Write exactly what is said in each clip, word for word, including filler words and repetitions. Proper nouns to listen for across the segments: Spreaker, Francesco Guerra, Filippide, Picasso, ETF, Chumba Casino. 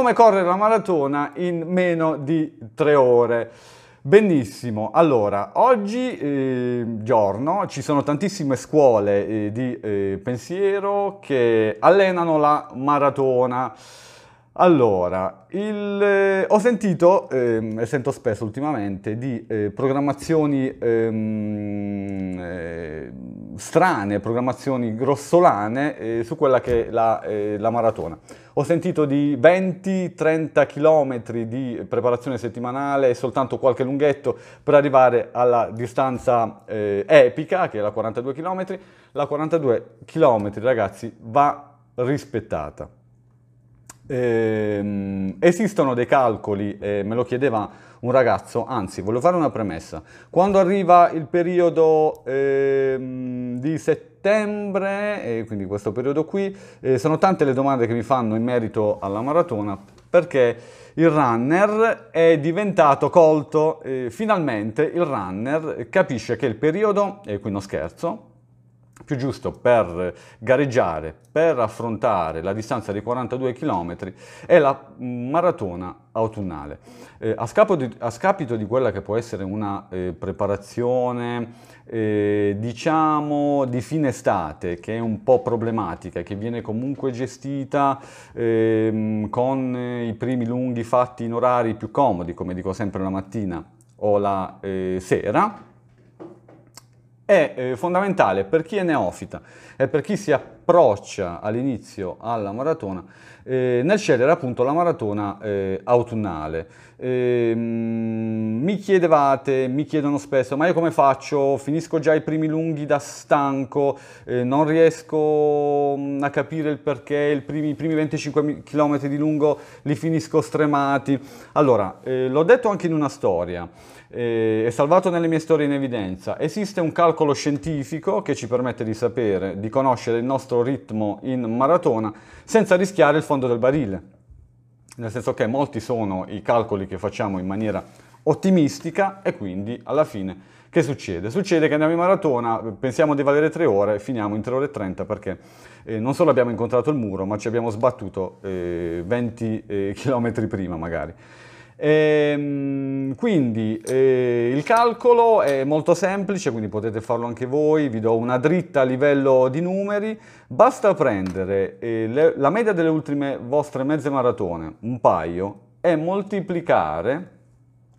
come correre la maratona in meno di tre ore. Benissimo, allora, oggi eh, giorno ci sono tantissime scuole eh, di eh, pensiero che allenano la maratona. Allora, il, eh, ho sentito, e eh, sento spesso ultimamente, di eh, programmazioni ehm, eh, strane, programmazioni grossolane eh, su quella che è la, eh, la maratona. Ho sentito di venti trenta chilometri di preparazione settimanale e soltanto qualche lunghetto per arrivare alla distanza eh, epica, che è la quarantadue chilometri. La quarantadue chilometri, ragazzi, va rispettata. Eh, esistono dei calcoli, eh, me lo chiedeva un ragazzo, anzi voglio fare una premessa. Quando arriva il periodo eh, di settembre, eh, quindi questo periodo qui, eh, sono tante le domande che mi fanno in merito alla maratona, perché il runner è diventato colto, eh, finalmente il runner capisce che il periodo, e eh, qui non scherzo, più giusto per gareggiare, per affrontare la distanza di quarantadue chilometri è la maratona autunnale. Eh, a, scapo di, a scapito di quella che può essere una eh, preparazione eh, diciamo di fine estate, che è un po' problematica, che viene comunque gestita eh, con i primi lunghi fatti in orari più comodi, come dico sempre la mattina o la eh, sera, è fondamentale per chi è neofita e per chi si approccia all'inizio alla maratona eh, nel scegliere appunto la maratona eh, autunnale. Eh, mi chiedevate, mi chiedono spesso, ma io come faccio? Finisco già i primi lunghi da stanco, eh, non riesco a capire il perché, il primi, i primi venticinque chilometri di lungo li finisco stremati. Allora, eh, l'ho detto anche in una storia, eh, è salvato nelle mie storie in evidenza, esiste un calcolo scientifico che ci permette di sapere, di conoscere il nostro ritmo in maratona senza rischiare il fondo del barile. Nel senso che molti sono i calcoli che facciamo in maniera ottimistica e quindi alla fine che succede? Succede che andiamo in maratona, pensiamo di valere tre ore e finiamo in tre ore e trenta perché eh, non solo abbiamo incontrato il muro ma ci abbiamo sbattuto eh, venti chilometri prima magari. E, quindi eh, il calcolo è molto semplice, quindi potete farlo anche voi, vi do una dritta a livello di numeri, basta prendere eh, le, la media delle ultime vostre mezze maratone, un paio, e moltiplicare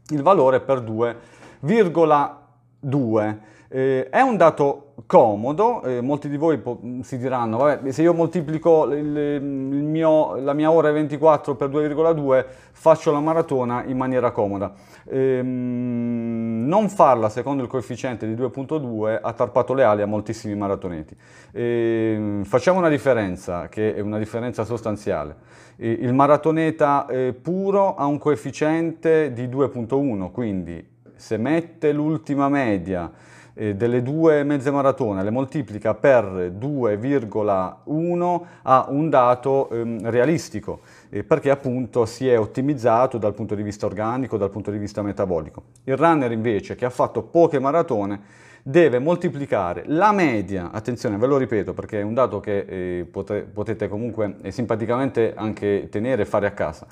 il valore per due virgola due. Eh, è un dato comodo, eh, molti di voi si diranno, vabbè, se io moltiplico il, il mio, la mia ora e ventiquattro per due virgola due faccio la maratona in maniera comoda. Eh, non farla secondo il coefficiente di due virgola due ha tarpato le ali a moltissimi maratoneti. Eh, facciamo una differenza, che è una differenza sostanziale. Eh, il maratoneta eh, puro ha un coefficiente di due virgola uno, quindi se mette l'ultima media eh, delle due mezze maratone, le moltiplica per due virgola uno, ha un dato ehm, realistico, eh, perché appunto si è ottimizzato dal punto di vista organico, dal punto di vista metabolico. Il runner invece, che ha fatto poche maratone, deve moltiplicare la media, attenzione ve lo ripeto perché è un dato che eh, pote- potete comunque eh, simpaticamente anche tenere e fare a casa,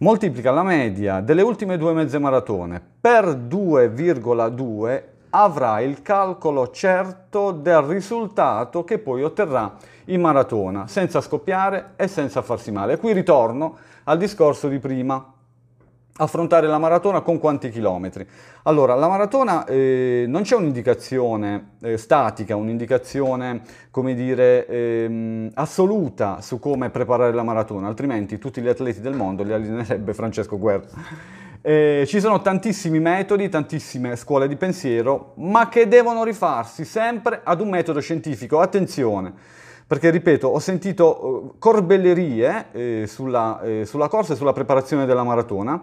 moltiplica la media delle ultime due mezze maratone per due virgola due, avrà il calcolo certo del risultato che poi otterrà in maratona, senza scoppiare e senza farsi male. E qui ritorno al discorso di prima, affrontare la maratona con quanti chilometri. Allora, la maratona eh, non c'è un'indicazione eh, statica, un'indicazione, come dire, eh, assoluta su come preparare la maratona, altrimenti tutti gli atleti del mondo li allenerebbe Francesco Guerra. Eh, ci sono tantissimi metodi, tantissime scuole di pensiero, ma che devono rifarsi sempre ad un metodo scientifico. Attenzione! Perché, ripeto, ho sentito corbellerie eh, sulla, eh, sulla corsa e sulla preparazione della maratona,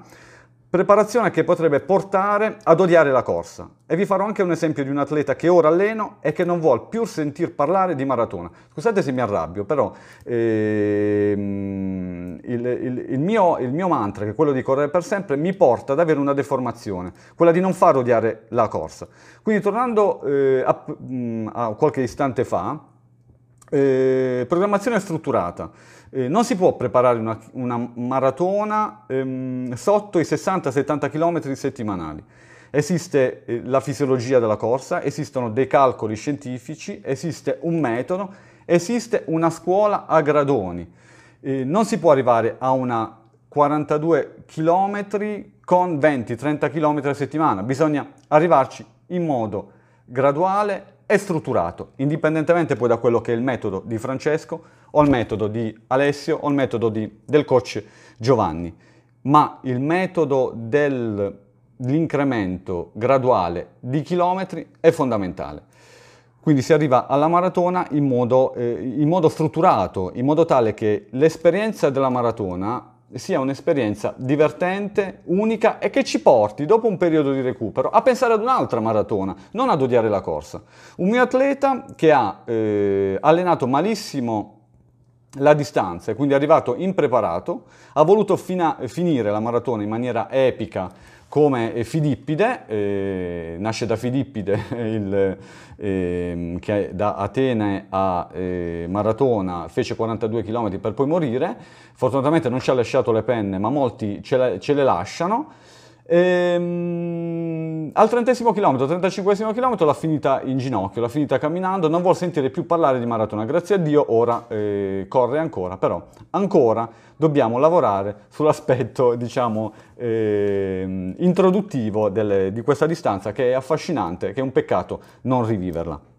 preparazione che potrebbe portare ad odiare la corsa. E vi farò anche un esempio di un atleta che ora alleno e che non vuol più sentir parlare di maratona. Scusate se mi arrabbio, però ehm, il, il, il, mio, il mio mantra, che è quello di correre per sempre, mi porta ad avere una deformazione, quella di non far odiare la corsa. Quindi, tornando eh, a, a qualche istante fa, Eh, programmazione strutturata. Eh, non si può preparare una, una maratona ehm, sotto i sessanta settanta km settimanali. Esiste eh, la fisiologia della corsa, esistono dei calcoli scientifici, esiste un metodo, esiste una scuola a gradoni. Eh, non si può arrivare a una quarantadue km con venti trenta km a settimana, bisogna arrivarci in modo graduale e strutturato, indipendentemente poi da quello che è il metodo di Francesco, o il metodo di Alessio, o il metodo di, del coach Giovanni, ma il metodo dell'incremento graduale di chilometri è fondamentale. Quindi si arriva alla maratona in modo, eh, in modo strutturato, in modo tale che l'esperienza della maratona sia un'esperienza divertente, unica e che ci porti, dopo un periodo di recupero, a pensare ad un'altra maratona, non ad odiare la corsa. Un mio atleta che ha eh, allenato malissimo la distanza e quindi è arrivato impreparato, ha voluto finire la maratona in maniera epica come Filippide, eh, nasce da Filippide, il, eh, che da Atene a eh, Maratona fece quarantadue km per poi morire. Fortunatamente non ci ha lasciato le penne, ma molti ce le, ce le lasciano. Ehm, al trentesimo chilometro, trentacinquesimo chilometro l'ha finita in ginocchio, l'ha finita camminando, non vuol sentire più parlare di maratona. Grazie a Dio ora eh, corre ancora, però ancora dobbiamo lavorare sull'aspetto, diciamo, eh, introduttivo delle, di questa distanza, che è affascinante, che è un peccato non riviverla.